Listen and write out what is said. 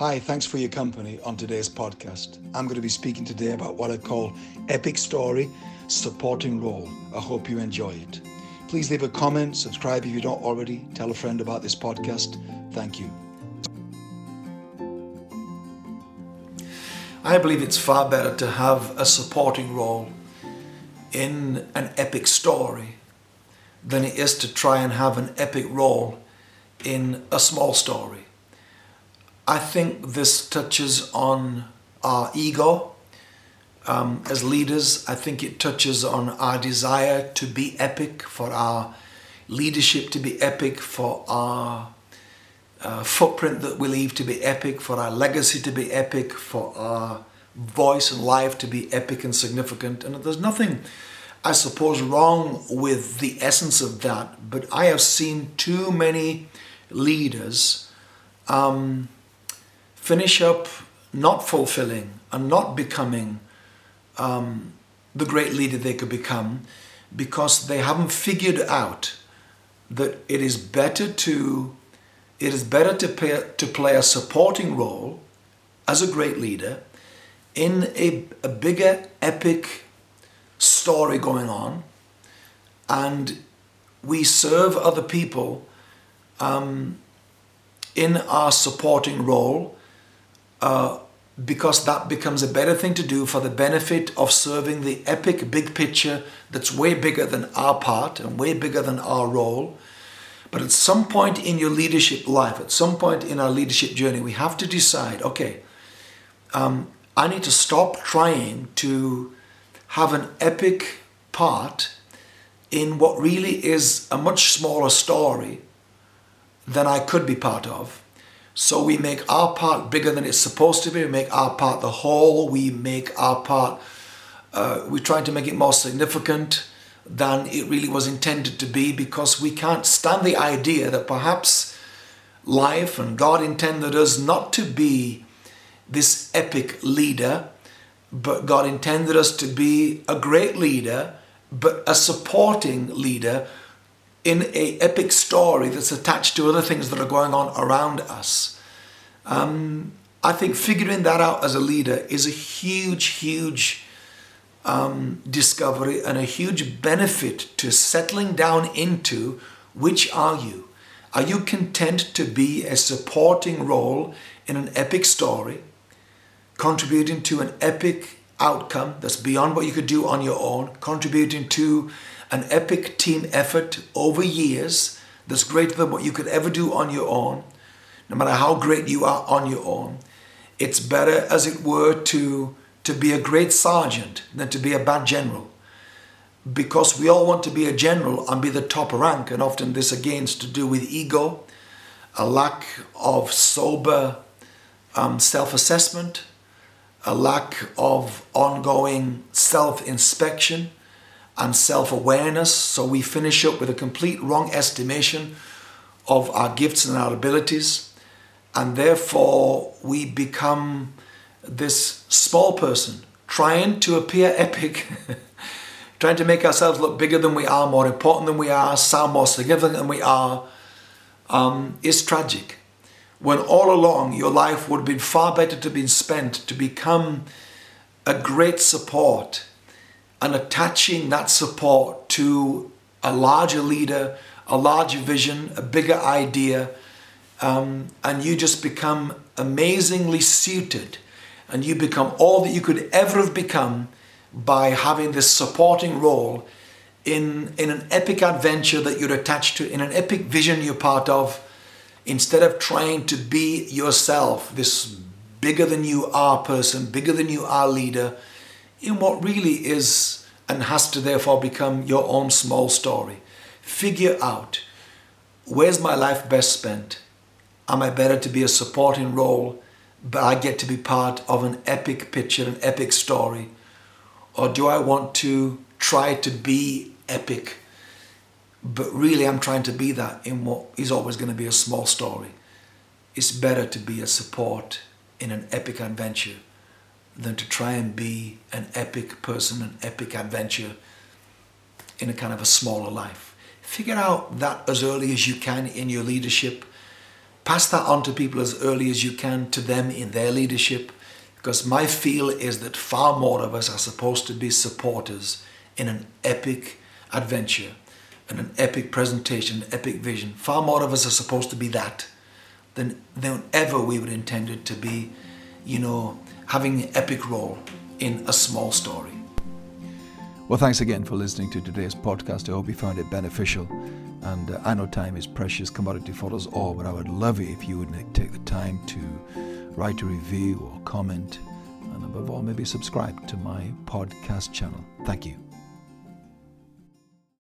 Hi, thanks for your company on today's podcast. I'm going to be speaking today about what I call Epic Story Supporting Role. I hope you enjoy it. Please leave a comment, subscribe if you don't already, tell a friend about this podcast. Thank you. I believe it's far better to have a supporting role in an epic story than it is to try and have an epic role in a small story. I think this touches on our ego as leaders. I think it touches on our desire to be epic, for our leadership to be epic, for our footprint that we leave to be epic, for our legacy to be epic, for our voice and life to be epic and significant. And there's nothing, I suppose, wrong with the essence of that, but I have seen too many leaders finish up not fulfilling and not becoming the great leader they could become, because they haven't figured out that it is better to play a supporting role as a great leader in a bigger epic story going on, and we serve other people in our supporting role, because that becomes a better thing to do for the benefit of serving the epic big picture that's way bigger than our part and way bigger than our role. But at some point in your leadership life, at some point in our leadership journey, we have to decide, okay, I need to stop trying to have an epic part in what really is a much smaller story than I could be part of. So we make our part bigger than it's supposed to be. We make our part the whole. We make our part, we try to make it more significant than it really was intended to be, because we can't stand the idea that perhaps life and God intended us not to be this epic leader, but God intended us to be a great leader, but a supporting leader in a epic story that's attached to other things that are going on around us. I think figuring that out as a leader is a huge discovery and a huge benefit to settling down into which are you? Are you content to be a supporting role in an epic story, contributing to an epic outcome that's beyond what you could do on your own, contributing to an epic team effort over years that's greater than what you could ever do on your own, no matter how great you are on your own? It's better, as it were, to be a great sergeant than to be a bad general, because we all want to be a general and be the top rank, and often this again is to do with ego, a lack of sober self-assessment, a lack of ongoing self-inspection and self-awareness. So we finish up with a complete wrong estimation of our gifts and our abilities, and therefore we become this small person trying to appear epic, trying to make ourselves look bigger than we are, more important than we are, sound more significant than we are, is tragic. When all along your life would have been far better to be spent to become a great support, and attaching that support to a larger leader, a larger vision, a bigger idea, and you just become amazingly suited, and you become all that you could ever have become by having this supporting role in an epic adventure that you're attached to, in an epic vision you're part of, instead of trying to be yourself, this bigger than you are person, bigger than you are leader, in what really is and has to therefore become your own small story. Figure out, where's my life best spent? Am I better to be a supporting role, but I get to be part of an epic picture, an epic story? Or do I want to try to be epic, but really I'm trying to be that in what is always going to be a small story? It's better to be a support in an epic adventure than to try and be an epic person, an epic adventure in a kind of a smaller life. Figure out that as early as you can in your leadership, Pass that on to people as early as you can, to them in their leadership, because my feel is that far more of us are supposed to be supporters in an epic adventure and an epic presentation, an epic vision. Far more of us are supposed to be that than ever we were intended to be, having an epic role in a small story. Well, thanks again for listening to today's podcast. I hope you found it beneficial. And I know time is precious commodity for us all, but I would love it if you would take the time to write a review or comment, and above all, maybe subscribe to my podcast channel. Thank you.